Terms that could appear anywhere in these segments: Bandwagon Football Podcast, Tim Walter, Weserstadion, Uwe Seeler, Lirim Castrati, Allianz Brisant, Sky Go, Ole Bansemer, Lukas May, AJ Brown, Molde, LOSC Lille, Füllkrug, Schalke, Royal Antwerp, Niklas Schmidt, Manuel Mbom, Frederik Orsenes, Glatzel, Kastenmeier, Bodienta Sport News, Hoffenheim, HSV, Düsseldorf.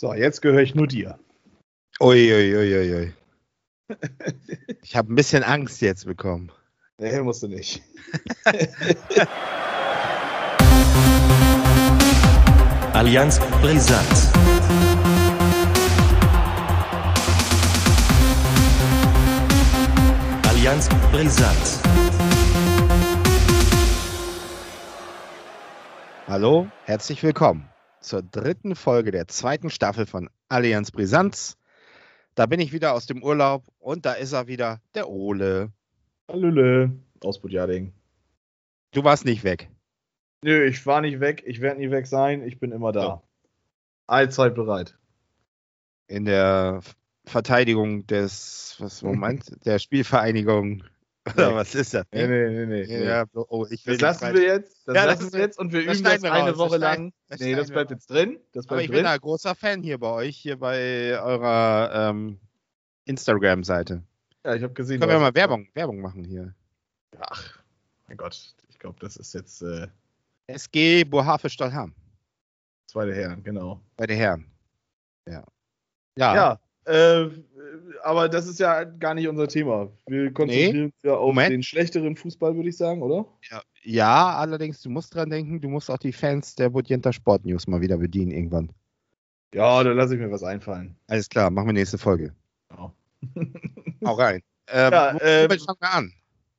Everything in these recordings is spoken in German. So, jetzt gehöre ich nur dir. Uiuiuiui. Ich habe ein bisschen Angst jetzt bekommen. Nee, musst du nicht. Allianz Brisant. Allianz Brisant. Hallo, herzlich willkommen zur dritten Folge der zweiten Staffel von Allianz Brisant. Da bin ich wieder aus dem Urlaub und da ist er wieder, der Ole. Hallöle, aus Budjading. Du warst nicht weg. Nö, ich war nicht weg, ich werde nie weg sein, ich bin immer da. Ja. Allzeit bereit. In der Verteidigung des, der Spielvereinigung. Oder was ist das? Nee. Ja, oh, das lassen wir jetzt. Das lassen wir jetzt und wir üben das eine Woche lang. Nee, das bleibt jetzt drin. Aber ich bin ein großer Fan hier bei euch, hier bei eurer Instagram-Seite. Ja, ich habe gesehen. Können wir mal Werbung machen hier? Ach, mein Gott. Ich glaube, das ist jetzt... SG Buhave Stallham. Zweite Herren, genau. Zweite Herren. Ja. Aber das ist ja gar nicht unser Thema. Wir konzentrieren uns ja auf den schlechteren Fußball, würde ich sagen, oder? Ja, allerdings, du musst dran denken, du musst auch die Fans der Bodienta Sport News mal wieder bedienen irgendwann. Ja, da lasse ich mir was einfallen. Alles klar, machen wir nächste Folge. Ja. Hau rein. Wir fangen an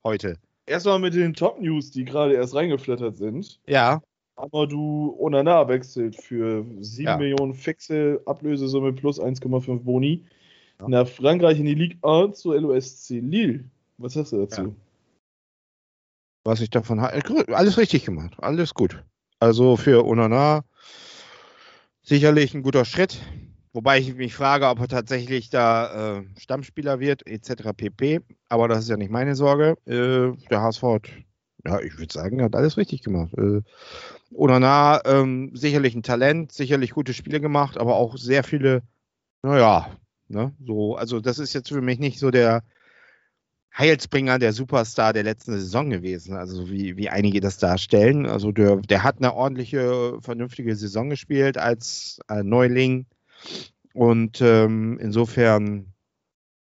heute. Erstmal mit den Top-News, die gerade erst reingeflattert sind. Ja. Aber du Onana wechselt für 7 Millionen Fixe, Ablösesumme plus 1,5 Boni nach Frankreich in die Ligue 1 zu LOSC Lille. Was sagst du dazu? Ja. Was ich davon halte, alles richtig gemacht, alles gut. Also für Onana sicherlich ein guter Schritt, wobei ich mich frage, ob er tatsächlich da Stammspieler wird, etc. pp. Aber das ist ja nicht meine Sorge. Der HSV hat... Ja, ich würde sagen, er hat alles richtig gemacht. Onana, sicherlich ein Talent, sicherlich gute Spiele gemacht, aber auch sehr viele, also das ist jetzt für mich nicht so der Heilsbringer, der Superstar der letzten Saison gewesen, also wie einige das darstellen. Also der hat eine ordentliche, vernünftige Saison gespielt als Neuling und insofern...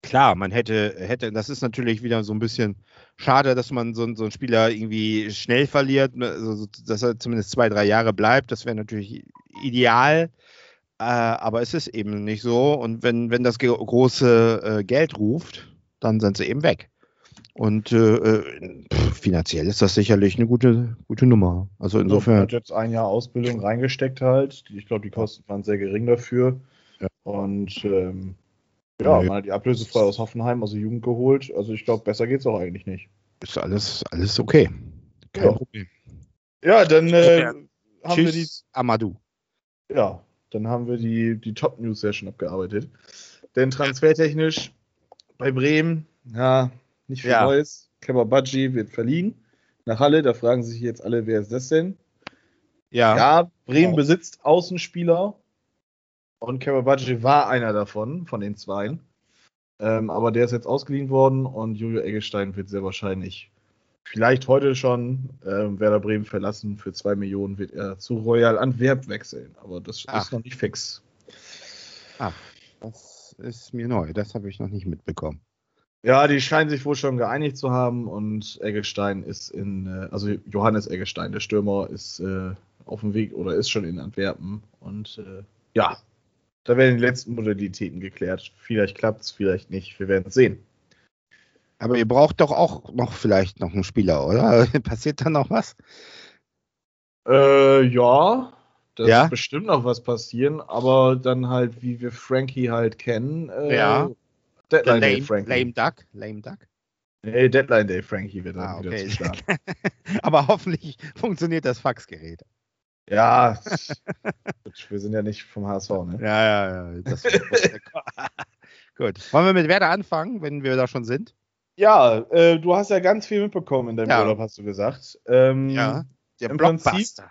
Klar, man hätte, das ist natürlich wieder so ein bisschen schade, dass man so einen Spieler irgendwie schnell verliert, also dass er zumindest 2-3 Jahre bleibt, das wäre natürlich ideal, aber es ist eben nicht so und wenn das große Geld ruft, dann sind sie eben weg und finanziell ist das sicherlich eine gute Nummer. Also insofern... Man hat jetzt ein Jahr Ausbildung reingesteckt halt, ich glaube die Kosten waren sehr gering dafür und... man hat die ablösefrei aus Hoffenheim, also Jugend geholt. Also ich glaube, besser geht's auch eigentlich nicht. Ist alles okay. Kein Problem. Ja, dann haben wir die... Amadou. Ja, dann haben wir die Top-News ja schon abgearbeitet. Denn transfertechnisch bei Bremen, nicht viel Neues. Kebba Badjie wird verliehen nach Halle. Da fragen sich jetzt alle, wer ist das denn? Ja, Bremen besitzt Außenspieler. Und Kebba Badjie war einer davon, von den Zweien. Aber der ist jetzt ausgeliehen worden und Jojo Eggestein wird sehr wahrscheinlich, vielleicht heute schon, Werder Bremen verlassen. Für 2 Millionen wird er zu Royal Antwerp wechseln. Aber das ist noch nicht fix. Ach, das ist mir neu. Das habe ich noch nicht mitbekommen. Ja, die scheinen sich wohl schon geeinigt zu haben. Und Eggestein ist Johannes Eggestein, der Stürmer, ist auf dem Weg oder ist schon in Antwerpen. Und da werden die letzten Modalitäten geklärt. Vielleicht klappt es, vielleicht nicht. Wir werden es sehen. Aber ihr braucht doch auch noch vielleicht noch einen Spieler, oder? Passiert da noch was? Das wird bestimmt noch was passieren. Aber dann halt, wie wir Frankie halt kennen. Deadline Day Frankie. Lame Duck? Nee, Deadline Day Frankie wird dann wieder zu starten. Aber hoffentlich funktioniert das Faxgerät. Ja, wir sind ja nicht vom HSV, ne? Ja. Das gut. Wollen wir mit Werder anfangen, wenn wir da schon sind? Ja, du hast ja ganz viel mitbekommen in deinem Urlaub, hast du gesagt. Der Blockbuster.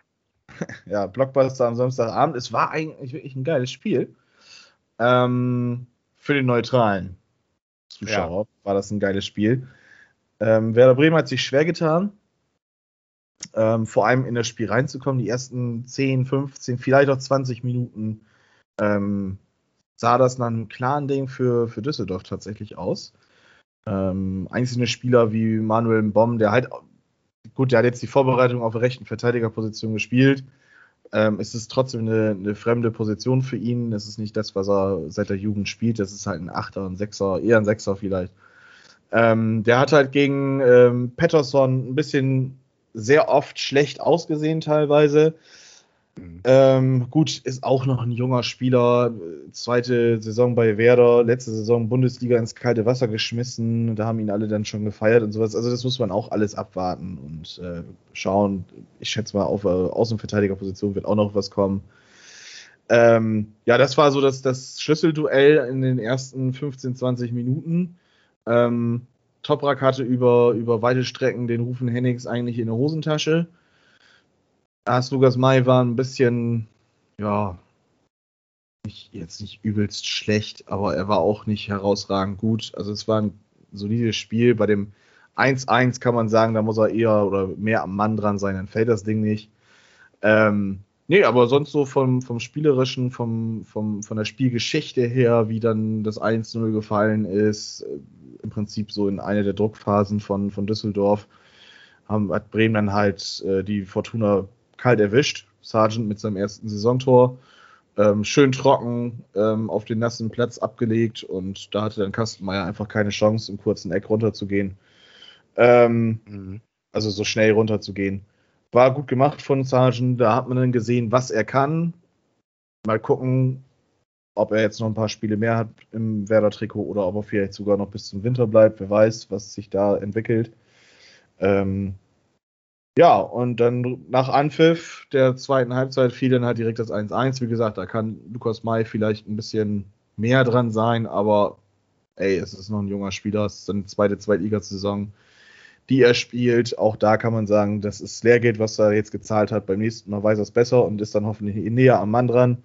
Ja, Blockbuster am Samstagabend. Es war eigentlich wirklich ein geiles Spiel. Für den neutralen Zuschauer war das ein geiles Spiel. Werder Bremen hat sich schwer getan. Vor allem in das Spiel reinzukommen, die ersten 10, 15, vielleicht auch 20 Minuten sah das nach einem klaren Ding für Düsseldorf tatsächlich aus. Einzelne Spieler wie Manuel Mbom, der hat jetzt die Vorbereitung auf der rechten Verteidigerposition gespielt. Es ist trotzdem eine fremde Position für ihn. Es ist nicht das, was er seit der Jugend spielt. Das ist halt ein Achter, ein Sechser, eher ein Sechser vielleicht. Der hat halt gegen Pettersson ein bisschen sehr oft schlecht ausgesehen teilweise. Gut, ist auch noch ein junger Spieler, zweite Saison bei Werder, letzte Saison Bundesliga ins kalte Wasser geschmissen, da haben ihn alle dann schon gefeiert und sowas, also das muss man auch alles abwarten und schauen, ich schätze mal auf Außenverteidigerposition wird auch noch was kommen. Das war so das Schlüsselduell in den ersten 15, 20 Minuten. Toprak hatte über weite Strecken den Rufen Hennings eigentlich in der Hosentasche. Lukas May war ein bisschen, nicht übelst schlecht, aber er war auch nicht herausragend gut. Also es war ein solides Spiel. Bei dem 1-1 kann man sagen, da muss er eher oder mehr am Mann dran sein, dann fällt das Ding nicht. Aber sonst so vom Spielerischen, von der Spielgeschichte her, wie dann das 1-0 gefallen ist, im Prinzip so in einer der Druckphasen von Düsseldorf, hat Bremen dann halt die Fortuna kalt erwischt. Sergeant mit seinem ersten Saisontor. Schön trocken auf den nassen Platz abgelegt und da hatte dann Kastenmeier einfach keine Chance, im kurzen Eck runterzugehen. Also so schnell runterzugehen. War gut gemacht von Sergeant. Da hat man dann gesehen, was er kann. Mal gucken, ob er jetzt noch ein paar Spiele mehr hat im Werder-Trikot oder ob er vielleicht sogar noch bis zum Winter bleibt. Wer weiß, was sich da entwickelt. Und dann nach Anpfiff der zweiten Halbzeit fiel dann halt direkt das 1-1. Wie gesagt, da kann Lukas May vielleicht ein bisschen mehr dran sein, aber es ist noch ein junger Spieler, es ist seine zweite Zweitliga-Saison, die er spielt. Auch da kann man sagen, das ist Lehrgeld, was er jetzt gezahlt hat. Beim nächsten Mal weiß er es besser und ist dann hoffentlich näher am Mann dran.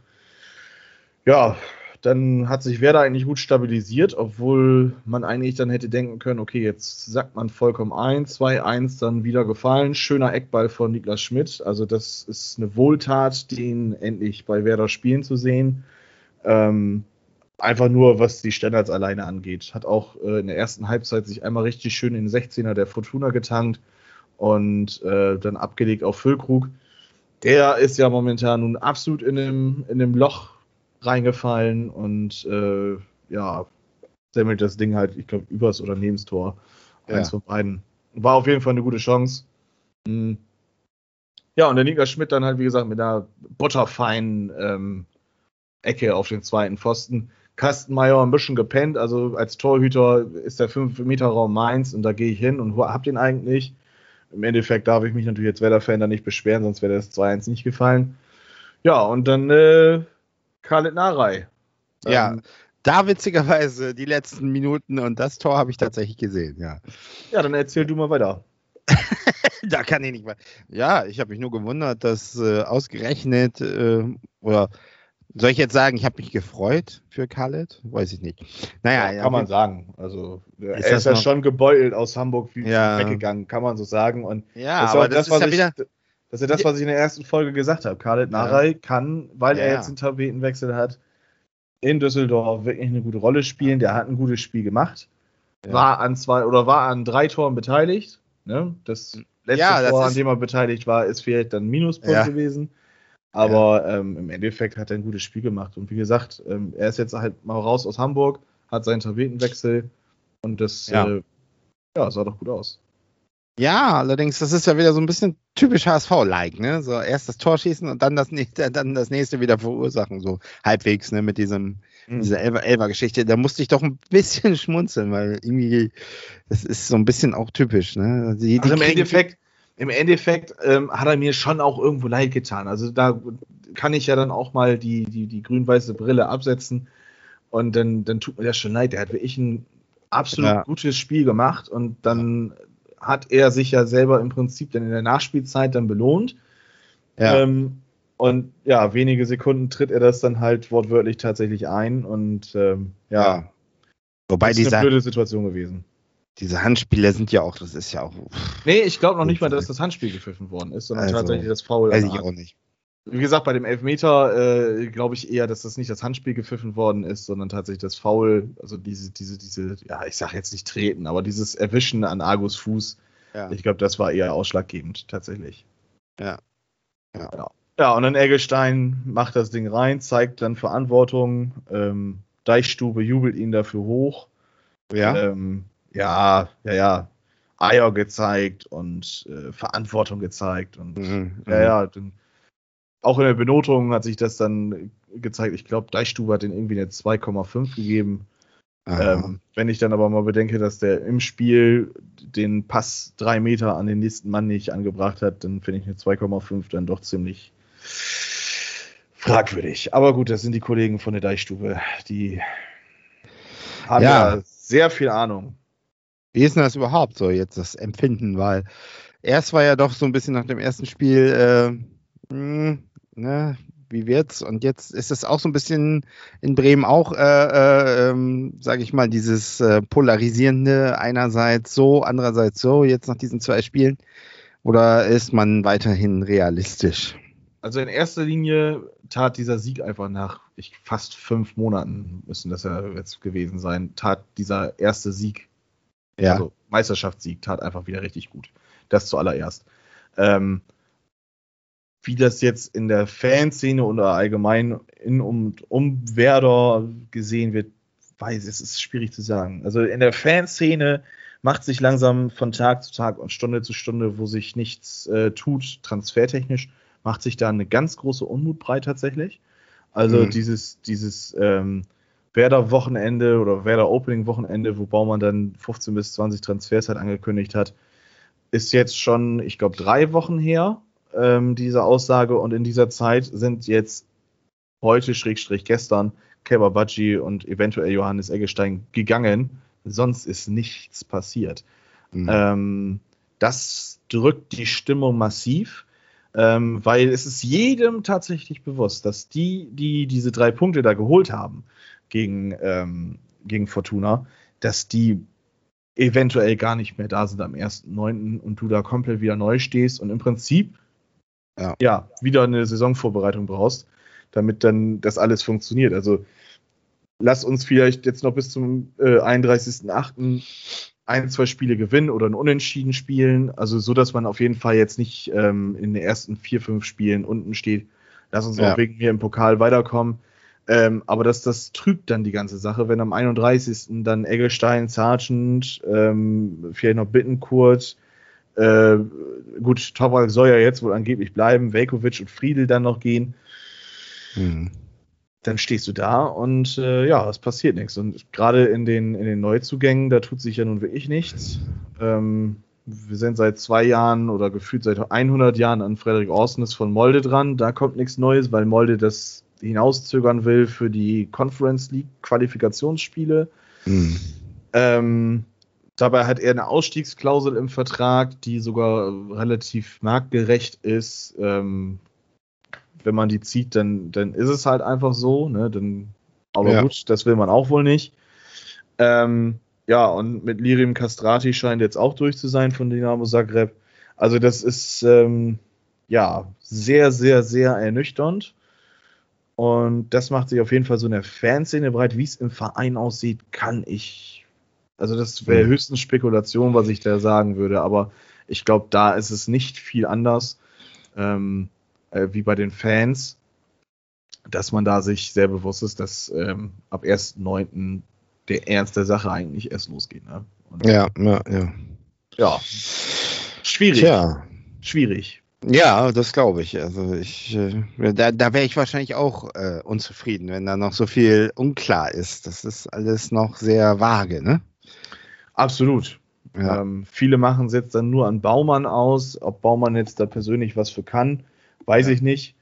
Ja, dann hat sich Werder eigentlich gut stabilisiert, obwohl man eigentlich dann hätte denken können, okay, jetzt sackt man vollkommen ein, 2-1 dann wieder gefallen, schöner Eckball von Niklas Schmidt, also das ist eine Wohltat, den endlich bei Werder spielen zu sehen, einfach nur, was die Standards alleine angeht, hat auch in der ersten Halbzeit sich einmal richtig schön in den 16er der Fortuna getankt und dann abgelegt auf Füllkrug, der ist ja momentan nun absolut in dem Loch reingefallen und semmelt das Ding halt, ich glaube, übers oder nebens Tor. Ja. Eins von beiden. War auf jeden Fall eine gute Chance. Ja, und der Niklas Schmidt dann halt, wie gesagt, mit einer butterfeinen Ecke auf den zweiten Pfosten. Kastenmeier ein bisschen gepennt, also als Torhüter ist der 5-Meter-Raum meins und da gehe ich hin und hab den eigentlich. Im Endeffekt darf ich mich natürlich als Werder-Fan da nicht beschweren, sonst wäre das 2-1 nicht gefallen. Ja, und dann Khaled Narai. Da witzigerweise die letzten Minuten und das Tor habe ich tatsächlich gesehen, ja. Ja, dann erzähl du mal weiter. Da kann ich nicht weiter. Ja, ich habe mich nur gewundert, dass ausgerechnet, oder soll ich jetzt sagen, ich habe mich gefreut für Khaled? Weiß ich nicht. Naja, ja, kann man sagen. Also, er ist ja schon gebeutelt aus Hamburg weggegangen, kann man so sagen. Und ja, das ist ja das, was ich in der ersten Folge gesagt habe. Khaled Narai kann, weil er jetzt einen Tapetenwechsel hat, in Düsseldorf wirklich eine gute Rolle spielen. Der hat ein gutes Spiel gemacht. Ja. War an 3 Toren beteiligt. Ne? Das letzte Tor, an dem er beteiligt war, ist vielleicht dann ein Minuspunkt gewesen. Aber im Endeffekt hat er ein gutes Spiel gemacht. Und wie gesagt, er ist jetzt halt mal raus aus Hamburg, hat seinen Tapetenwechsel und das sah doch gut aus. Ja, allerdings, das ist ja wieder so ein bisschen typisch HSV-like, ne? So erst das Tor schießen und dann das nächste wieder verursachen, so halbwegs, ne? Mit dieser Elfer-Geschichte. Da musste ich doch ein bisschen schmunzeln, weil irgendwie, das ist so ein bisschen auch typisch, ne? Im Endeffekt hat er mir schon auch irgendwo leid getan. Also da kann ich ja dann auch mal die grün-weiße Brille absetzen und dann tut mir das schon leid. Der hat wirklich ein absolut gutes Spiel gemacht und dann hat er sich ja selber im Prinzip dann in der Nachspielzeit dann belohnt. Ja. Wenige Sekunden tritt er das dann halt wortwörtlich tatsächlich ein und Wobei das ist eine blöde Situation gewesen. Diese Handspiele sind ja auch, das ist ja auch... Nee, ich glaube noch nicht mal, dass das Handspiel gepfiffen worden ist, sondern tatsächlich das Foul. Weiß ich auch nicht. Wie gesagt, bei dem Elfmeter glaube ich eher, dass das nicht das Handspiel gepfiffen worden ist, sondern tatsächlich das Foul, also diese, ja, ich sag jetzt nicht treten, aber dieses Erwischen an Argus Fuß, ja. Ich glaube, das war eher ausschlaggebend, tatsächlich. Ja. Ja. Genau. Ja, und dann Eggestein macht das Ding rein, zeigt dann Verantwortung, Deichstube jubelt ihn dafür hoch. Ja. Ja. Eier gezeigt und Verantwortung gezeigt und dann, auch in der Benotung hat sich das dann gezeigt. Ich glaube, Deichstube hat den irgendwie eine 2,5 gegeben. Wenn ich dann aber mal bedenke, dass der im Spiel den Pass 3 Meter an den nächsten Mann nicht angebracht hat, dann finde ich eine 2,5 dann doch ziemlich fragwürdig. Aber gut, das sind die Kollegen von der Deichstube, die haben ja sehr viel Ahnung. Wie ist denn das überhaupt so jetzt, das Empfinden? Weil erst war ja doch so ein bisschen nach dem ersten Spiel, wie wird's? Und jetzt ist es auch so ein bisschen in Bremen auch, sage ich mal, dieses polarisierende, einerseits so, andererseits so, jetzt nach diesen 2 Spielen. Oder ist man weiterhin realistisch? Also in erster Linie tat dieser Sieg einfach nach fast 5 Monaten, müssen das ja jetzt gewesen sein, tat dieser erste Sieg, also Meisterschaftssieg, tat einfach wieder richtig gut. Das zuallererst. Wie das jetzt in der Fanszene oder allgemein in und um Werder gesehen wird, es ist schwierig zu sagen. Also in der Fanszene macht sich langsam von Tag zu Tag und Stunde zu Stunde, wo sich nichts tut, transfertechnisch, macht sich da eine ganz große Unmut breit tatsächlich. Also dieses Werder-Wochenende oder Werder-Opening-Wochenende, wo Baumann dann 15 bis 20 Transfers halt angekündigt hat, ist jetzt schon, ich glaube, 3 Wochen her, diese Aussage, und in dieser Zeit sind jetzt heute /gestern Kebba Badjie und eventuell Johannes Eggestein gegangen. Sonst ist nichts passiert. Das drückt die Stimmung massiv, weil es ist jedem tatsächlich bewusst, dass die diese 3 Punkte da geholt haben gegen Fortuna, dass die eventuell gar nicht mehr da sind am 1.9. und du da komplett wieder neu stehst und im Prinzip wieder eine Saisonvorbereitung brauchst, damit dann das alles funktioniert. Also lass uns vielleicht jetzt noch bis zum 31.8. 1-2 Spiele gewinnen oder ein Unentschieden spielen, also so, dass man auf jeden Fall jetzt nicht in den ersten 4, 5 Spielen unten steht. Lass uns auch wegen mir im Pokal weiterkommen. Aber das trübt dann die ganze Sache, wenn am 31. dann Eggestein, Sergeant, vielleicht noch Bittencourt, gut, Toprak soll ja jetzt wohl angeblich bleiben, Velkovic und Friedl dann noch gehen. Dann stehst du da und es passiert nichts. Und gerade in den Neuzugängen, da tut sich ja nun wirklich nichts. Wir sind seit 2 Jahren oder gefühlt seit 100 Jahren an Frederik Orsenes von Molde dran. Da kommt nichts Neues, weil Molde das hinauszögern will für die Conference League Qualifikationsspiele. Dabei hat er eine Ausstiegsklausel im Vertrag, die sogar relativ marktgerecht ist. Wenn man die zieht, dann ist es halt einfach so. Ne? Gut, das will man auch wohl nicht. Und mit Lirim Castrati scheint jetzt auch durch zu sein von Dynamo Zagreb. Also das ist sehr, sehr, sehr ernüchternd. Und das macht sich auf jeden Fall so in der Fanszene breit. Wie es im Verein aussieht, Also das wäre höchstens Spekulation, was ich da sagen würde, aber ich glaube, da ist es nicht viel anders wie bei den Fans, dass man da sich sehr bewusst ist, dass ab 1.9. der Ernst der Sache eigentlich erst losgeht. Ne? Ja. Schwierig. Tja. Schwierig. Ja, das glaube ich. Also da wäre ich wahrscheinlich auch unzufrieden, wenn da noch so viel unklar ist. Das ist alles noch sehr vage, ne? Absolut. Ja. Viele machen es jetzt dann nur an Baumann aus. Ob Baumann jetzt da persönlich was für kann, weiß ich nicht.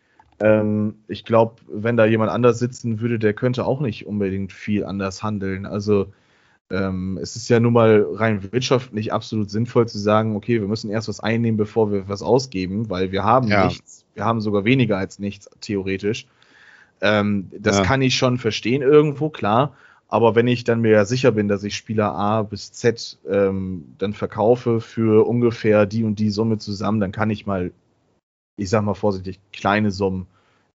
Ich glaube, wenn da jemand anders sitzen würde, der könnte auch nicht unbedingt viel anders handeln. Also es ist ja nun mal rein wirtschaftlich absolut sinnvoll zu sagen, okay, wir müssen erst was einnehmen, bevor wir was ausgeben, weil wir haben nichts. Wir haben sogar weniger als nichts, theoretisch. Das kann ich schon verstehen irgendwo, klar. Aber wenn ich dann mir ja sicher bin, dass ich Spieler A bis Z dann verkaufe für ungefähr die und die Summe zusammen, dann kann ich mal, ich sag mal vorsichtig, kleine Summen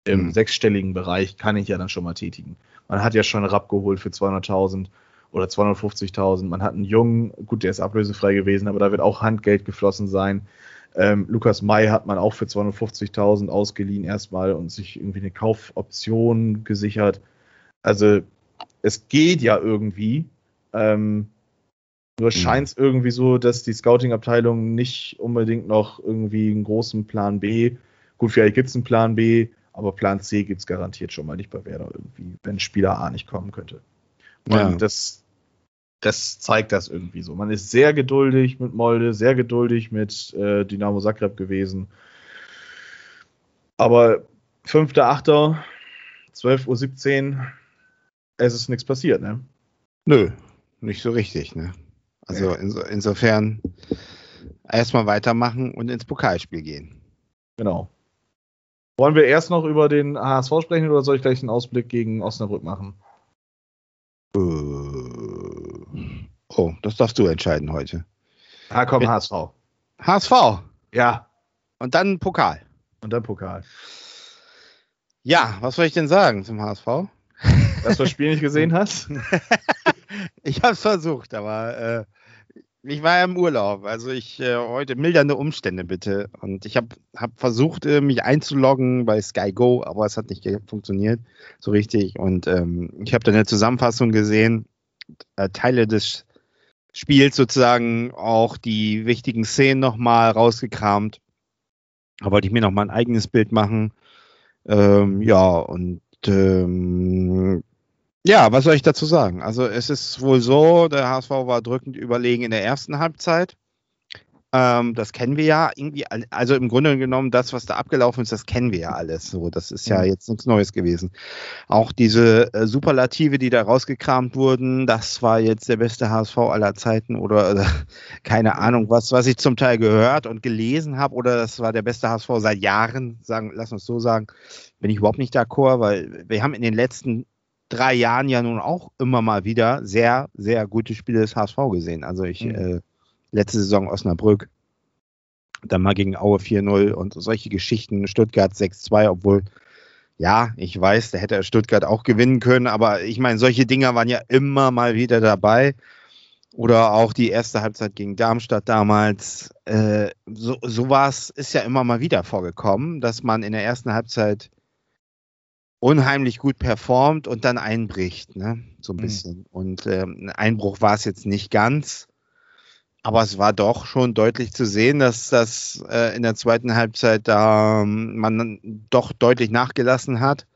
im sechsstelligen Bereich kann ich ja dann schon mal tätigen. Man hat ja schon Rapp geholt für 200.000 oder 250.000. Man hat einen Jungen, gut, der ist ablösefrei gewesen, aber da wird auch Handgeld geflossen sein. Lukas May hat man auch für 250.000 ausgeliehen erstmal und sich irgendwie eine Kaufoption gesichert. Also es geht ja irgendwie. Nur scheint es irgendwie so, dass die Scouting-Abteilung nicht unbedingt noch irgendwie einen großen Plan B, gut, vielleicht gibt es einen Plan B, aber Plan C gibt es garantiert schon mal nicht bei Werder irgendwie, wenn Spieler A nicht kommen könnte. Ja. Das zeigt das irgendwie so. Man ist sehr geduldig mit Molde, sehr geduldig mit Dynamo Zagreb gewesen. Aber 5.8., 12.17 Uhr, es ist nichts passiert, ne? Nö, nicht so richtig, ne? Also insofern erstmal weitermachen und ins Pokalspiel gehen. Genau. Wollen wir erst noch über den HSV sprechen oder soll ich gleich einen Ausblick gegen Osnabrück machen? Oh, das darfst du entscheiden heute. Ah, komm, HSV. HSV? Ja. Und dann Pokal. Und dann Pokal. Ja, was soll ich denn sagen zum HSV? Dass du das Spiel nicht gesehen hast? Ich habe es versucht, aber ich war ja im Urlaub. Also heute mildernde Umstände bitte. Und ich habe versucht, mich einzuloggen bei Sky Go, aber es hat nicht funktioniert so richtig. Und ich habe dann eine Zusammenfassung gesehen, Teile des Spiels sozusagen, auch die wichtigen Szenen nochmal rausgekramt. Da wollte ich mir nochmal ein eigenes Bild machen. Ja, was soll ich dazu sagen? Also es ist wohl so, der HSV war drückend überlegen in der ersten Halbzeit. Das kennen wir ja irgendwie, also im Grunde genommen das, was da abgelaufen ist, das kennen wir ja alles. So, das ist ja jetzt nichts Neues gewesen. Auch diese Superlative, die da rausgekramt wurden, das war jetzt der beste HSV aller Zeiten oder keine Ahnung was ich zum Teil gehört und gelesen habe, oder das war der beste HSV seit Jahren, lass uns so sagen, bin ich überhaupt nicht d'accord, weil wir haben in den letzten 3 Jahren ja nun auch immer mal wieder sehr, sehr gute Spiele des HSV gesehen. Also letzte Saison Osnabrück, dann mal gegen Aue 4-0 und solche Geschichten, Stuttgart 6-2, obwohl, ja, ich weiß, da hätte Stuttgart auch gewinnen können, aber ich meine, solche Dinger waren ja immer mal wieder dabei. Oder auch die erste Halbzeit gegen Darmstadt damals. Sowas ist ja immer mal wieder vorgekommen, dass man in der ersten Halbzeit unheimlich gut performt und dann einbricht, ne? So ein bisschen. Und ein Einbruch war es jetzt nicht ganz, aber es war doch schon deutlich zu sehen, dass das in der zweiten Halbzeit da man doch deutlich nachgelassen hat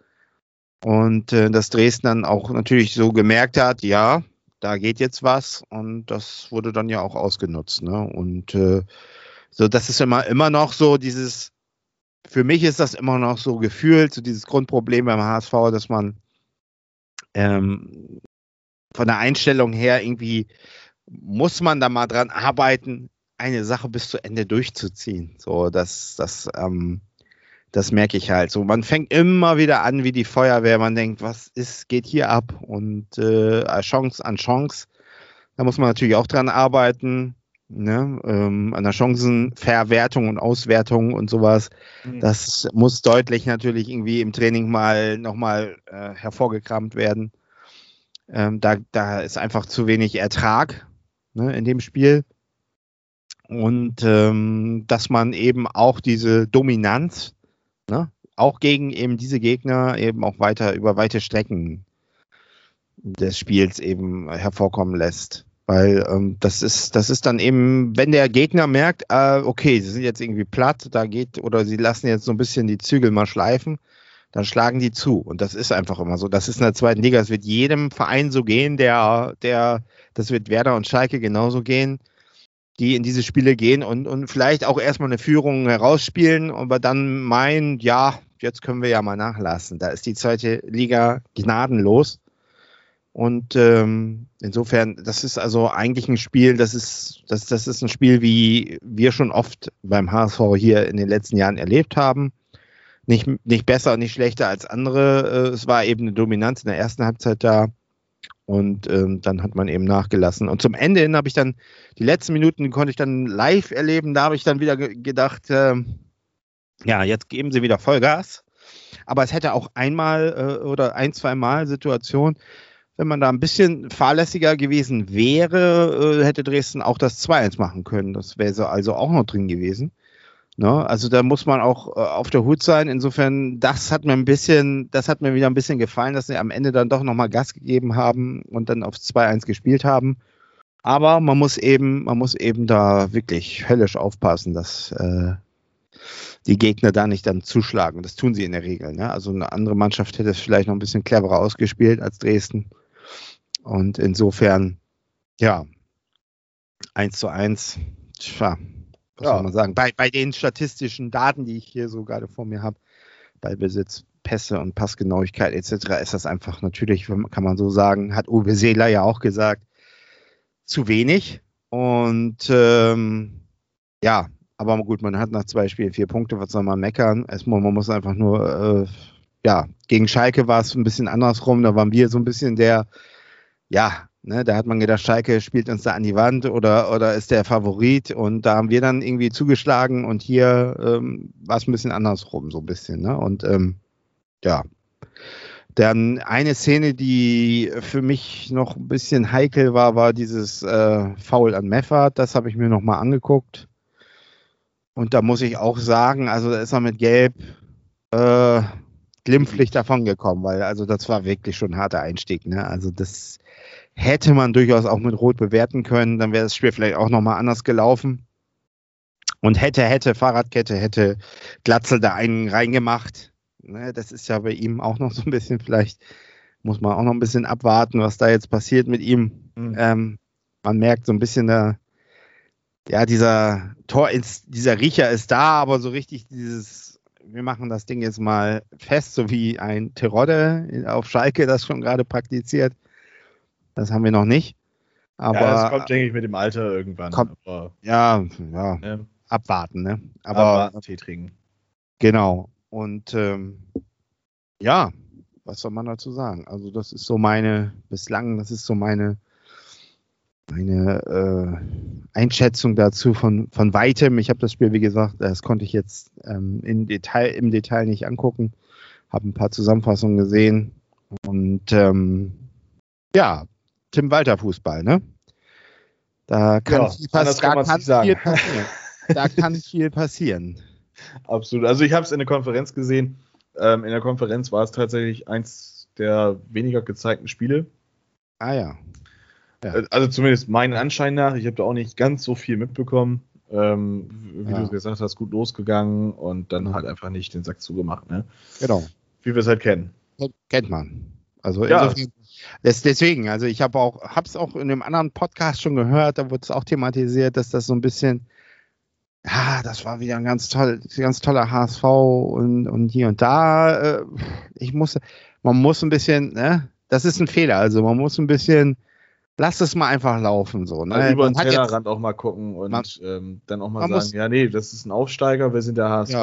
und dass Dresden dann auch natürlich so gemerkt hat, ja, da geht jetzt was, und das wurde dann ja auch ausgenutzt, ne? Und so, das ist immer noch so dieses. Für mich ist das immer noch so gefühlt, so dieses Grundproblem beim HSV, dass man von der Einstellung her irgendwie muss man da mal dran arbeiten, eine Sache bis zu Ende durchzuziehen. So, das merke ich halt. So, man fängt immer wieder an wie die Feuerwehr. Man denkt, geht hier ab? Und Chance an Chance. Da muss man natürlich auch dran arbeiten. Ne, an der Chancenverwertung und Auswertung und sowas. Das muss deutlich natürlich irgendwie im Training mal nochmal hervorgekramt werden. Da ist einfach zu wenig Ertrag, ne, in dem Spiel. Und dass man eben auch diese Dominanz, ne, auch gegen eben diese Gegner eben auch weiter über weite Strecken des Spiels eben hervorkommen lässt. Weil das ist dann eben, wenn der Gegner merkt, okay, sie sind jetzt irgendwie platt, oder sie lassen jetzt so ein bisschen die Zügel mal schleifen, dann schlagen die zu. Und das ist einfach immer so. Das ist in der zweiten Liga. Es wird jedem Verein so gehen, das wird Werder und Schalke genauso gehen, die in diese Spiele gehen und vielleicht auch erstmal eine Führung herausspielen, aber dann meinen, ja, jetzt können wir ja mal nachlassen. Da ist die zweite Liga gnadenlos. Und insofern, das ist also eigentlich ein Spiel, das ist ein Spiel, wie wir schon oft beim HSV hier in den letzten Jahren erlebt haben. Nicht besser und nicht schlechter als andere. Es war eben eine Dominanz in der ersten Halbzeit da. Und dann hat man eben nachgelassen. Und zum Ende hin habe ich dann, die letzten Minuten konnte ich dann live erleben, da habe ich dann wieder gedacht, ja, jetzt geben sie wieder Vollgas. aber es hätte auch einmal oder ein-, zweimal Situationen, wenn man da ein bisschen fahrlässiger gewesen wäre, hätte Dresden auch das 2-1 machen können. Das wäre also auch noch drin gewesen. Ne? Also da muss man auch auf der Hut sein. Insofern, das hat mir wieder ein bisschen gefallen, dass sie am Ende dann doch nochmal Gas gegeben haben und dann auf 2-1 gespielt haben. Aber man muss eben da wirklich höllisch aufpassen, dass die Gegner da nicht dann zuschlagen. Das tun sie in der Regel. Ne? Also eine andere Mannschaft hätte es vielleicht noch ein bisschen cleverer ausgespielt als Dresden. Und insofern, ja, 1:1, tja, was soll man sagen? Bei den statistischen Daten, die ich hier so gerade vor mir habe, bei Besitz, Pässe und Passgenauigkeit etc., ist das einfach natürlich, kann man so sagen, hat Uwe Seeler ja auch gesagt, zu wenig. Und ja, aber gut, man hat nach 2 Spielen 4 Punkte, was soll man meckern? Erstmal, man muss einfach nur, ja, gegen Schalke war es ein bisschen andersrum, da waren wir so ein bisschen der, ja, ne, da hat man gedacht, Schalke spielt uns da an die Wand oder ist der Favorit, und da haben wir dann irgendwie zugeschlagen, und hier war es ein bisschen andersrum, so ein bisschen, ne? Und ja, dann eine Szene, die für mich noch ein bisschen heikel war, war dieses Foul an Meffert. Das habe ich mir nochmal angeguckt. Und da muss ich auch sagen, also da ist er mit Gelb glimpflich davongekommen, weil also das war wirklich schon ein harter Einstieg. Ne? Also das hätte man durchaus auch mit Rot bewerten können. Dann wäre das Spiel vielleicht auch nochmal anders gelaufen. Und hätte Glatzel da einen reingemacht. Das ist ja bei ihm auch noch so ein bisschen, vielleicht muss man auch noch ein bisschen abwarten, was da jetzt passiert mit ihm. Mhm. Man merkt so ein bisschen, ja, dieser Riecher ist da, aber so richtig dieses, wir machen das Ding jetzt mal fest, so wie ein Terodde auf Schalke das schon gerade praktiziert. Das haben wir noch nicht. Aber ja, das kommt, denke ich, mit dem Alter irgendwann. Ja, abwarten, ne? Aber Tee trinken. Genau. Und ja, was soll man dazu sagen? Also das ist so meine Einschätzung dazu von Weitem. Ich habe das Spiel, wie gesagt, das konnte ich jetzt im Detail nicht angucken. Habe ein paar Zusammenfassungen gesehen. Und ja, Tim Walter Fußball, ne? Da kann viel passieren. Da kann viel passieren. Absolut. Also ich habe es in der Konferenz gesehen. In der Konferenz war es tatsächlich eins der weniger gezeigten Spiele. Ah ja. Also zumindest meinen Anschein nach. Ich habe da auch nicht ganz so viel mitbekommen. Wie du gesagt hast, gut losgegangen und dann halt einfach nicht den Sack zugemacht. Ne? Genau. Wie wir es halt kennen. Das kennt man. Also insofern, deswegen, also ich habe es auch in einem anderen Podcast schon gehört, da wurde es auch thematisiert, dass das so ein bisschen... das war wieder ein ganz toller HSV und hier und da. Man muss ein bisschen, ne? Das ist ein Fehler. Also man muss ein bisschen, lass es mal einfach laufen, so. Ne? Also über den Tellerrand auch mal gucken und dann auch mal sagen, das ist ein Aufsteiger, wir sind der HSV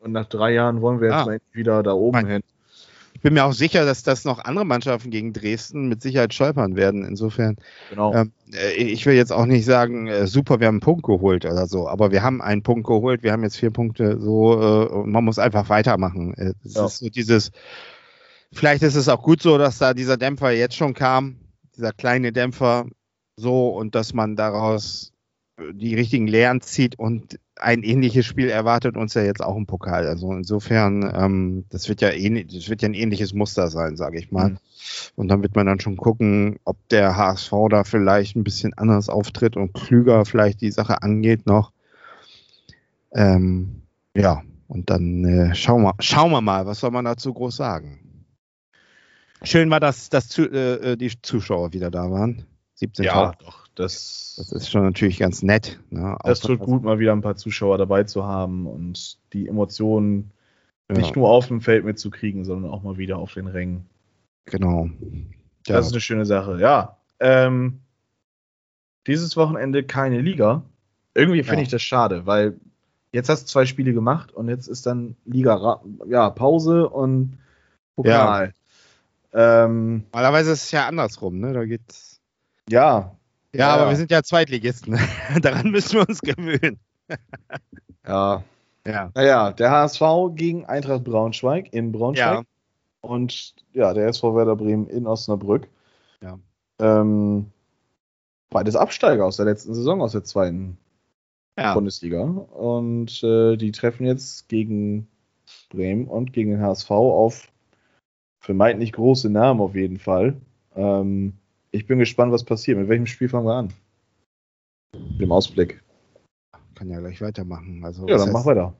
und nach 3 Jahren wollen wir jetzt mal wieder da oben hin. Ich bin mir auch sicher, dass das noch andere Mannschaften gegen Dresden mit Sicherheit stolpern werden. Insofern, genau. Ich will jetzt auch nicht sagen, super, wir haben einen Punkt geholt oder so, aber wir haben einen Punkt geholt, wir haben jetzt 4 Punkte, so, und man muss einfach weitermachen. Ist so dieses, vielleicht ist es auch gut so, dass da dieser Dämpfer jetzt schon kam, dieser kleine Dämpfer, so, und dass man daraus die richtigen Lehren zieht, und ein ähnliches Spiel erwartet uns ja jetzt auch im Pokal. Also insofern, das wird ja ein ähnliches Muster sein, sage ich mal. Mhm. Und dann wird man dann schon gucken, ob der HSV da vielleicht ein bisschen anders auftritt und klüger vielleicht die Sache angeht noch. Und dann schauen wir mal, was soll man dazu groß sagen. Schön war, dass die Zuschauer wieder da waren. 17.000. Ja, doch, das ist schon natürlich ganz nett. Ne? Das tut gut, mal wieder ein paar Zuschauer dabei zu haben und die Emotionen nicht nur auf dem Feld mitzukriegen, sondern auch mal wieder auf den Rängen. Genau. Ja. Das ist eine schöne Sache, ja. Dieses Wochenende keine Liga. Irgendwie finde ich das schade, weil jetzt hast du 2 Spiele gemacht und jetzt ist dann Liga, Pause und Pokal. Ja. Normalerweise ist es ja andersrum, ne? Da geht's. Ja, aber wir sind ja Zweitligisten. Daran müssen wir uns gewöhnen. Ja, Ja. Naja, der HSV gegen Eintracht Braunschweig in Braunschweig. Ja. Und ja, der SV Werder Bremen in Osnabrück. Ja. Beides Absteiger aus der letzten Saison, aus der zweiten Bundesliga. Und die treffen jetzt gegen Bremen und gegen den HSV auf vermeintlich große Namen auf jeden Fall. Ich bin gespannt, was passiert. Mit welchem Spiel fangen wir an? Mit dem Ausblick. Kann ja gleich weitermachen. Also, ja, dann mach weiter.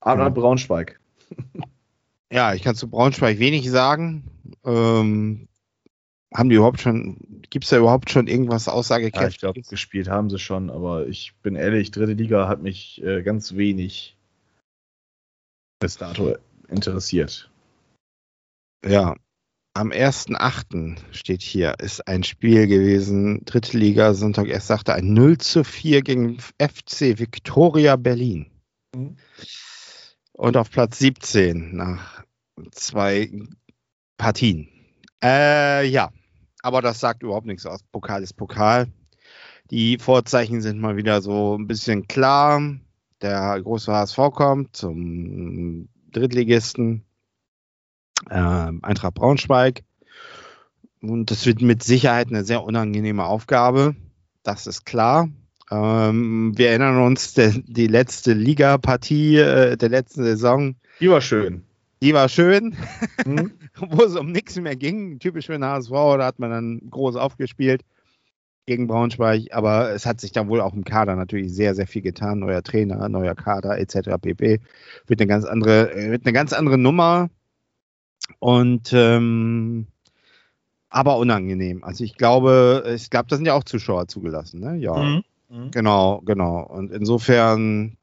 Eintracht Braunschweig. Ja, ich kann zu Braunschweig wenig sagen. Haben die überhaupt schon, gibt es da überhaupt schon irgendwas Aussagekräftiges? Ja, ich glaube, gespielt haben sie schon, aber ich bin ehrlich, dritte Liga hat mich ganz wenig bis dato interessiert. Ja, am 1.8. steht hier, ist ein Spiel gewesen, dritte Liga, Sonntag, erst sagte ein 0-4 gegen FC Viktoria Berlin. Mhm. Und auf Platz 17 nach 2 Partien. Ja, aber das sagt überhaupt nichts aus. Pokal ist Pokal. Die Vorzeichen sind mal wieder so ein bisschen klar. Der große HSV kommt zum Drittligisten Eintracht Braunschweig. Und das wird mit Sicherheit eine sehr unangenehme Aufgabe. Das ist klar. Wir erinnern uns, die letzte Liga-Partie der letzten Saison. Die war schön. Wo es um nichts mehr ging. Typisch für den HSV, da hat man dann groß aufgespielt gegen Braunschweig. Aber es hat sich dann wohl auch im Kader natürlich sehr, sehr viel getan. Neuer Trainer, neuer Kader etc. pp. Wird eine ganz andere Nummer. Und aber unangenehm. Also ich glaube, da sind ja auch Zuschauer zugelassen. Ne? Ja, Genau. Und insofern,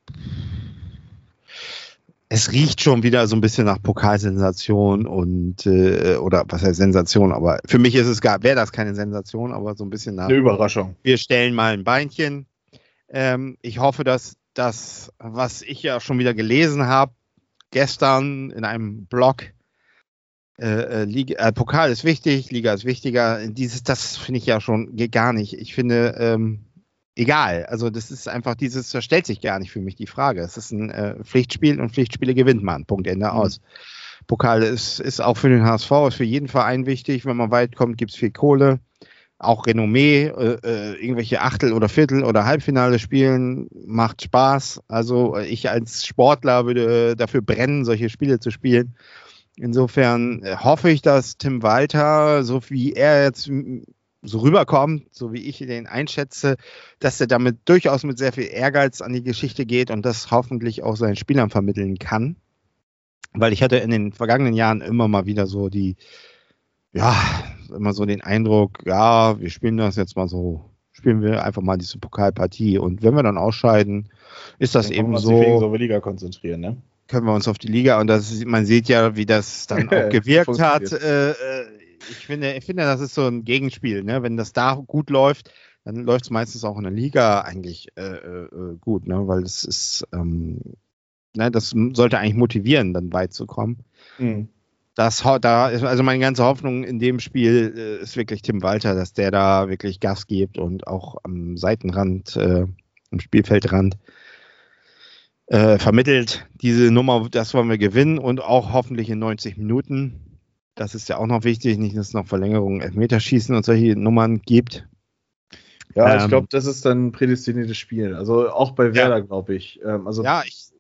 es riecht schon wieder so ein bisschen nach Pokalsensation und oder was heißt Sensation, aber für mich ist es gar, wäre das keine Sensation, aber so ein bisschen nach eine Überraschung. Wir stellen mal ein Beinchen. Ich hoffe, dass das, was ich ja schon wieder gelesen habe, gestern in einem Blog, Pokal ist wichtig, Liga ist wichtiger. Das finde ich ja schon gar nicht. Ich finde, egal. Also das ist einfach da stellt sich gar nicht für mich die Frage. Es ist ein Pflichtspiel und Pflichtspiele gewinnt man. Punkt, Ende, aus. Pokal ist auch für den HSV, ist für jeden Verein wichtig. Wenn man weit kommt, gibt es viel Kohle. Auch Renommee, irgendwelche Achtel- oder Viertel- oder Halbfinale spielen, macht Spaß. Also ich als Sportler würde dafür brennen, solche Spiele zu spielen. Insofern hoffe ich, dass Tim Walter, so wie er jetzt so rüberkommt, so wie ich den einschätze, dass er damit durchaus mit sehr viel Ehrgeiz an die Geschichte geht und das hoffentlich auch seinen Spielern vermitteln kann. Weil ich hatte in den vergangenen Jahren immer mal wieder so den Eindruck, ja, wir spielen das jetzt mal so. Spielen wir einfach mal diese Pokalpartie und wenn wir dann ausscheiden, ist das eben so. Dann kann man sich wegen so Liga konzentrieren, ne? Können wir uns auf die Liga und man sieht ja, wie das dann auch gewirkt hat. Ich finde, das ist so ein Gegenspiel. Ne? Wenn das da gut läuft, dann läuft es meistens auch in der Liga eigentlich gut, ne? Weil es ist, das sollte eigentlich motivieren, dann weit zu kommen. Mhm. Also meine ganze Hoffnung in dem Spiel ist wirklich Tim Walter, dass der da wirklich Gas gibt und auch am Seitenrand, am Spielfeldrand vermittelt, diese Nummer, das wollen wir gewinnen und auch hoffentlich in 90 Minuten. Das ist ja auch noch wichtig, nicht, dass es noch Verlängerungen, Elfmeterschießen und solche Nummern gibt. Ja, ich glaube, das ist dann ein prädestiniertes Spiel. Also auch bei Werder, glaube ich.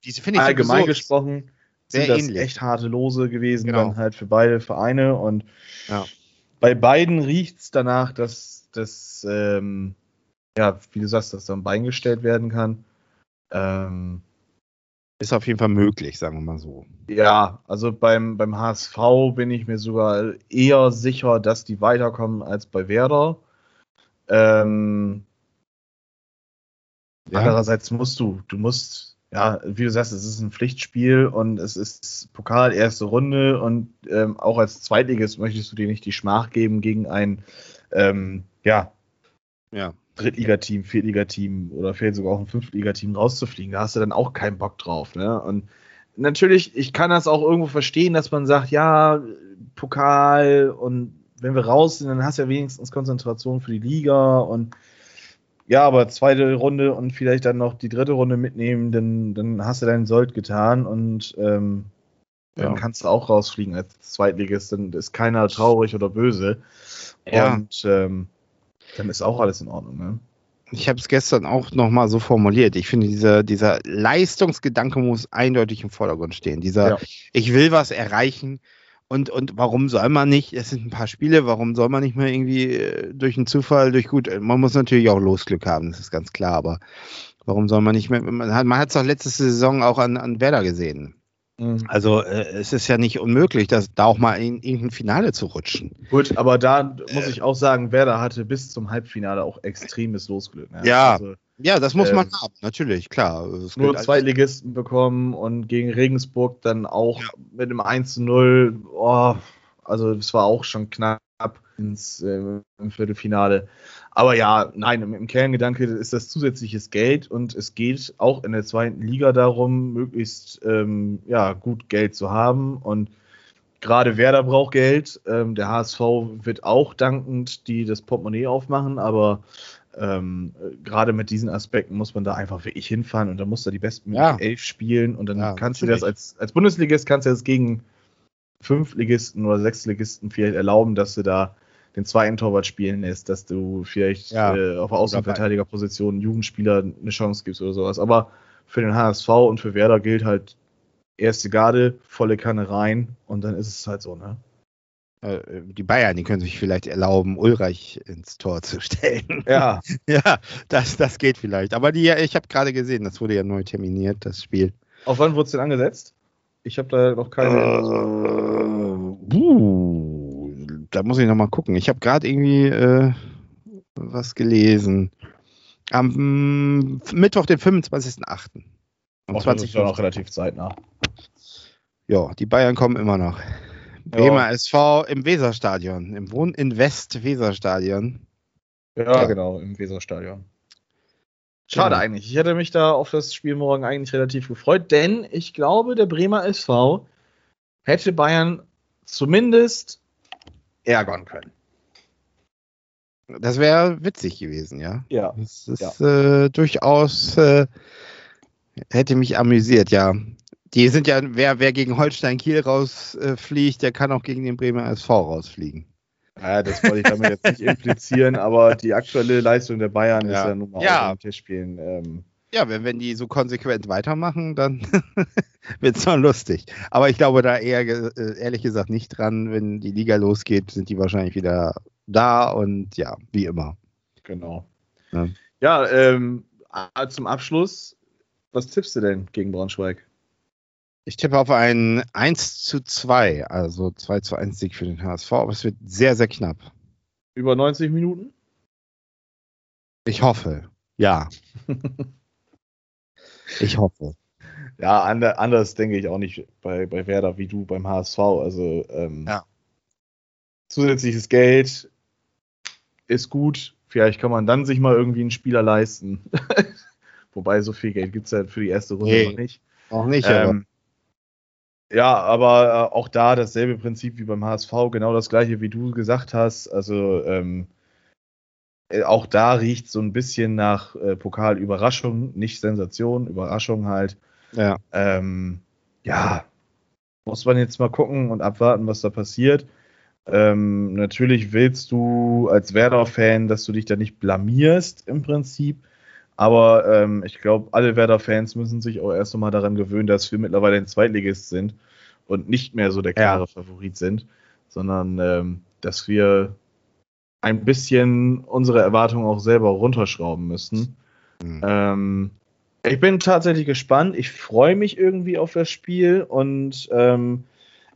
Diese finde ich allgemein gesprochen sehr sind ähnlich. Das echt harte Lose gewesen, dann halt für beide Vereine. Und bei beiden riecht es danach, dass das, wie du sagst, dass da ein Bein gestellt werden kann. Ist auf jeden Fall möglich, sagen wir mal so. Ja, also beim HSV bin ich mir sogar eher sicher, dass die weiterkommen als bei Werder. Andererseits musst du, wie du sagst, es ist ein Pflichtspiel und es ist Pokal, erste Runde und auch als Zweitligist möchtest du dir nicht die Schmach geben gegen ein Drittligateam, Viertligateam oder vielleicht sogar auch ein Fünftligateam rauszufliegen. Da hast du dann auch keinen Bock drauf. Ne? Und natürlich, ich kann das auch irgendwo verstehen, dass man sagt, ja, Pokal und wenn wir raus sind, dann hast du ja wenigstens Konzentration für die Liga und Ja, aber zweite Runde und vielleicht dann noch die dritte Runde mitnehmen, dann hast du deinen Sold getan und dann kannst du auch rausfliegen als Zweitligist, dann ist keiner traurig oder böse. Ja. Und dann ist auch alles in Ordnung, ne? Ich habe es gestern auch nochmal so formuliert. Ich finde, dieser Leistungsgedanke muss eindeutig im Vordergrund stehen. Ich will was erreichen und warum soll man nicht, es sind ein paar Spiele, warum soll man nicht mal irgendwie durch einen Zufall, man muss natürlich auch Losglück haben, das ist ganz klar, aber warum soll man nicht mehr, man hat es doch letzte Saison auch an Werder gesehen. Also es ist ja nicht unmöglich, da auch mal in irgendein Finale zu rutschen. Gut, aber da muss ich auch sagen, Werder hatte bis zum Halbfinale auch extremes Losglück. Ne? Ja, also, das muss man haben, natürlich, klar. Nur Zweitligisten bekommen und gegen Regensburg dann auch mit einem 1:0, also das war auch schon knapp im Viertelfinale. Aber ja, nein, im Kerngedanke ist das zusätzliches Geld und es geht auch in der zweiten Liga darum, möglichst gut Geld zu haben und gerade Werder braucht Geld, der HSV wird auch dankend das Portemonnaie aufmachen, aber gerade mit diesen Aspekten muss man da einfach wirklich hinfahren und dann musst du die besten 11 spielen und dann kannst natürlich. Du das als Bundesligist kannst du das gegen 5-Ligisten oder 6-Ligisten vielleicht erlauben, dass du da den zweiten Torwart spielen lässt, dass du vielleicht auf Außenverteidigerposition Jugendspieler eine Chance gibst oder sowas. Aber für den HSV und für Werder gilt halt erste Garde, volle Kanne rein und dann ist es halt so, ne? Die Bayern, die können sich vielleicht erlauben, Ulreich ins Tor zu stellen. Ja, das geht vielleicht. Aber ich habe gerade gesehen, das wurde ja neu terminiert, das Spiel. Auf wann wurde es denn angesetzt? Ich habe da noch keine... Da muss ich nochmal gucken. Ich habe gerade irgendwie was gelesen. Am Mittwoch, den 25.08. Um 20 Uhr. Das ist ja noch relativ zeitnah. Ja, die Bayern kommen immer noch. Bremer SV im Weserstadion. Im West-Weserstadion. Ja, genau, im Weserstadion. Schade eigentlich. Ich hätte mich da auf das Spiel morgen eigentlich relativ gefreut, denn ich glaube, der Bremer SV hätte Bayern zumindest ärgern können. Das wäre witzig gewesen, ja? Ja. Das ist durchaus, hätte mich amüsiert, ja. Die sind ja, wer gegen Holstein-Kiel rausfliegt, der kann auch gegen den Bremer SV rausfliegen. Ja, das wollte ich damit jetzt nicht implizieren, aber die aktuelle Leistung der Bayern ist ja nun mal auf dem Tischspielen. Ja, wenn die so konsequent weitermachen, dann wird es schon lustig. Aber ich glaube da eher, ehrlich gesagt, nicht dran. Wenn die Liga losgeht, sind die wahrscheinlich wieder da und ja, wie immer. Genau. Ja, zum Abschluss, was tippst du denn gegen Braunschweig? Ich tippe auf ein 1:2, also 2:1 Sieg für den HSV, aber es wird sehr, sehr knapp. Über 90 Minuten? Ich hoffe, ja. Ich hoffe. Ja, anders denke ich auch nicht bei Werder wie du beim HSV. Also zusätzliches Geld ist gut, vielleicht kann man dann sich mal irgendwie einen Spieler leisten. Wobei so viel Geld gibt es ja für die erste Runde noch nicht. Auch nicht, aber. Ja, aber auch da dasselbe Prinzip wie beim HSV, genau das gleiche, wie du gesagt hast. Also auch da riecht so ein bisschen nach Pokalüberraschung, nicht Sensation, Überraschung halt. Ja. Muss man jetzt mal gucken und abwarten, was da passiert. Natürlich willst du als Werder-Fan, dass du dich da nicht blamierst im Prinzip. Aber ich glaube, alle Werder-Fans müssen sich auch erst nochmal daran gewöhnen, dass wir mittlerweile ein Zweitligist sind und nicht mehr so der klare Favorit sind, sondern dass wir ein bisschen unsere Erwartungen auch selber runterschrauben müssen. Mhm. Ich bin tatsächlich gespannt. Ich freue mich irgendwie auf das Spiel und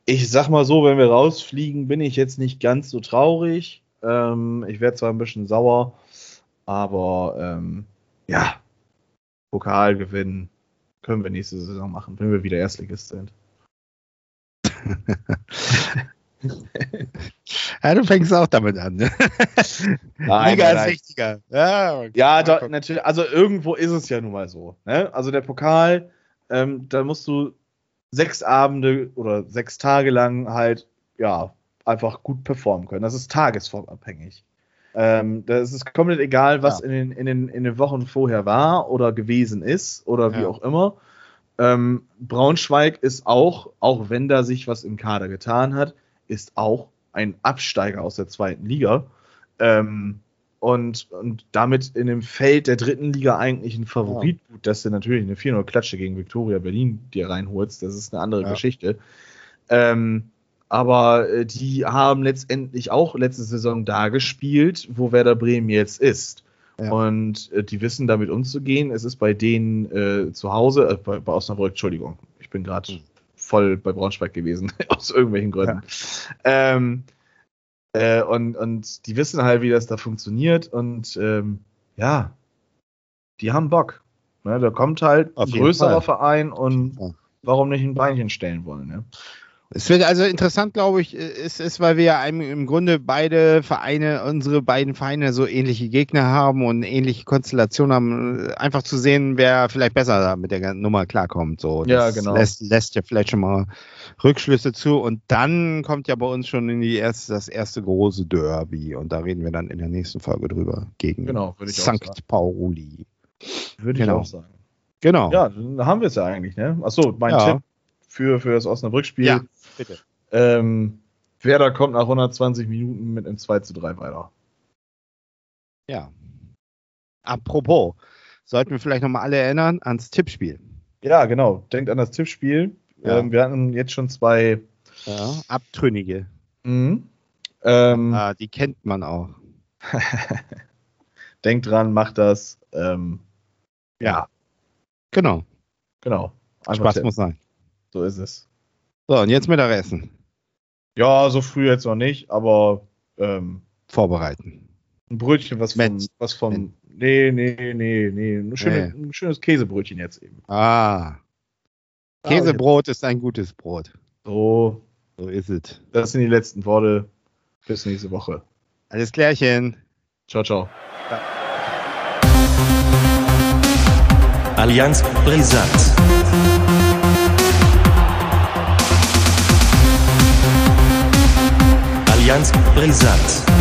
ich sag mal so, wenn wir rausfliegen, bin ich jetzt nicht ganz so traurig. Ich werde zwar ein bisschen sauer, aber ja, Pokal gewinnen können wir nächste Saison machen, wenn wir wieder Erstligist sind. Ja, du fängst auch damit an. Ne? Nein, Liga ist wichtiger. Ja, doch, natürlich. Also irgendwo ist es ja nun mal so. Ne? Also der Pokal, da musst du 6 Abende oder 6 Tage lang halt einfach gut performen können. Das ist tagesformabhängig. Das ist komplett egal, was in den Wochen vorher war oder gewesen ist oder wie auch immer. Braunschweig ist auch wenn da sich was im Kader getan hat, ist auch ein Absteiger aus der zweiten Liga. Und damit in dem Feld der dritten Liga eigentlich ein Favorit. Ja. Gut, dass du natürlich eine 4-0-Klatsche gegen Viktoria Berlin dir reinholst, das ist eine andere Geschichte. Aber die haben letztendlich auch letzte Saison da gespielt, wo Werder Bremen jetzt ist. Ja. Und die wissen, damit umzugehen. Es ist bei denen zu Hause, bei Osnabrück, Entschuldigung, ich bin gerade voll bei Braunschweig gewesen, aus irgendwelchen Gründen. Ja. Und die wissen halt, wie das da funktioniert. Und die haben Bock. Ne? Da kommt halt ein größerer Verein und warum nicht ein Beinchen stellen wollen. Ne? Es wird also interessant, glaube ich, ist, weil wir ja im Grunde unsere beiden Vereine so ähnliche Gegner haben und ähnliche Konstellationen haben, einfach zu sehen, wer vielleicht besser mit der Nummer klarkommt. So, das lässt ja vielleicht schon mal Rückschlüsse zu, und dann kommt ja bei uns schon in das erste große Derby, und da reden wir dann in der nächsten Folge drüber, gegen St. Pauli. Würde ich auch sagen. Genau. Ja, dann haben wir es ja eigentlich, ne? Achso, mein Tipp für das Osnabrück-Spiel. Ja, bitte. Werder kommt nach 120 Minuten mit einem 2:3 weiter. Ja. Apropos, sollten wir vielleicht nochmal alle erinnern ans Tippspiel. Ja, genau. Denkt an das Tippspiel. Ja. Wir hatten jetzt schon zwei Abtrünnige. Mhm. Die kennt man auch. Denkt dran, macht das. Genau. Einfach Spaß muss sein. So ist es. So, und jetzt Mittagessen. Ja, so früh jetzt noch nicht, aber vorbereiten. Ein Brötchen, was vom Nee. Ein schönes Käsebrötchen jetzt eben. Ah. Käsebrot ist ein gutes Brot. So ist es. Das sind die letzten Worte. Bis nächste Woche. Alles klärchen. Ciao, ciao. Ja. Allianz Brisant. Allianz Brisant.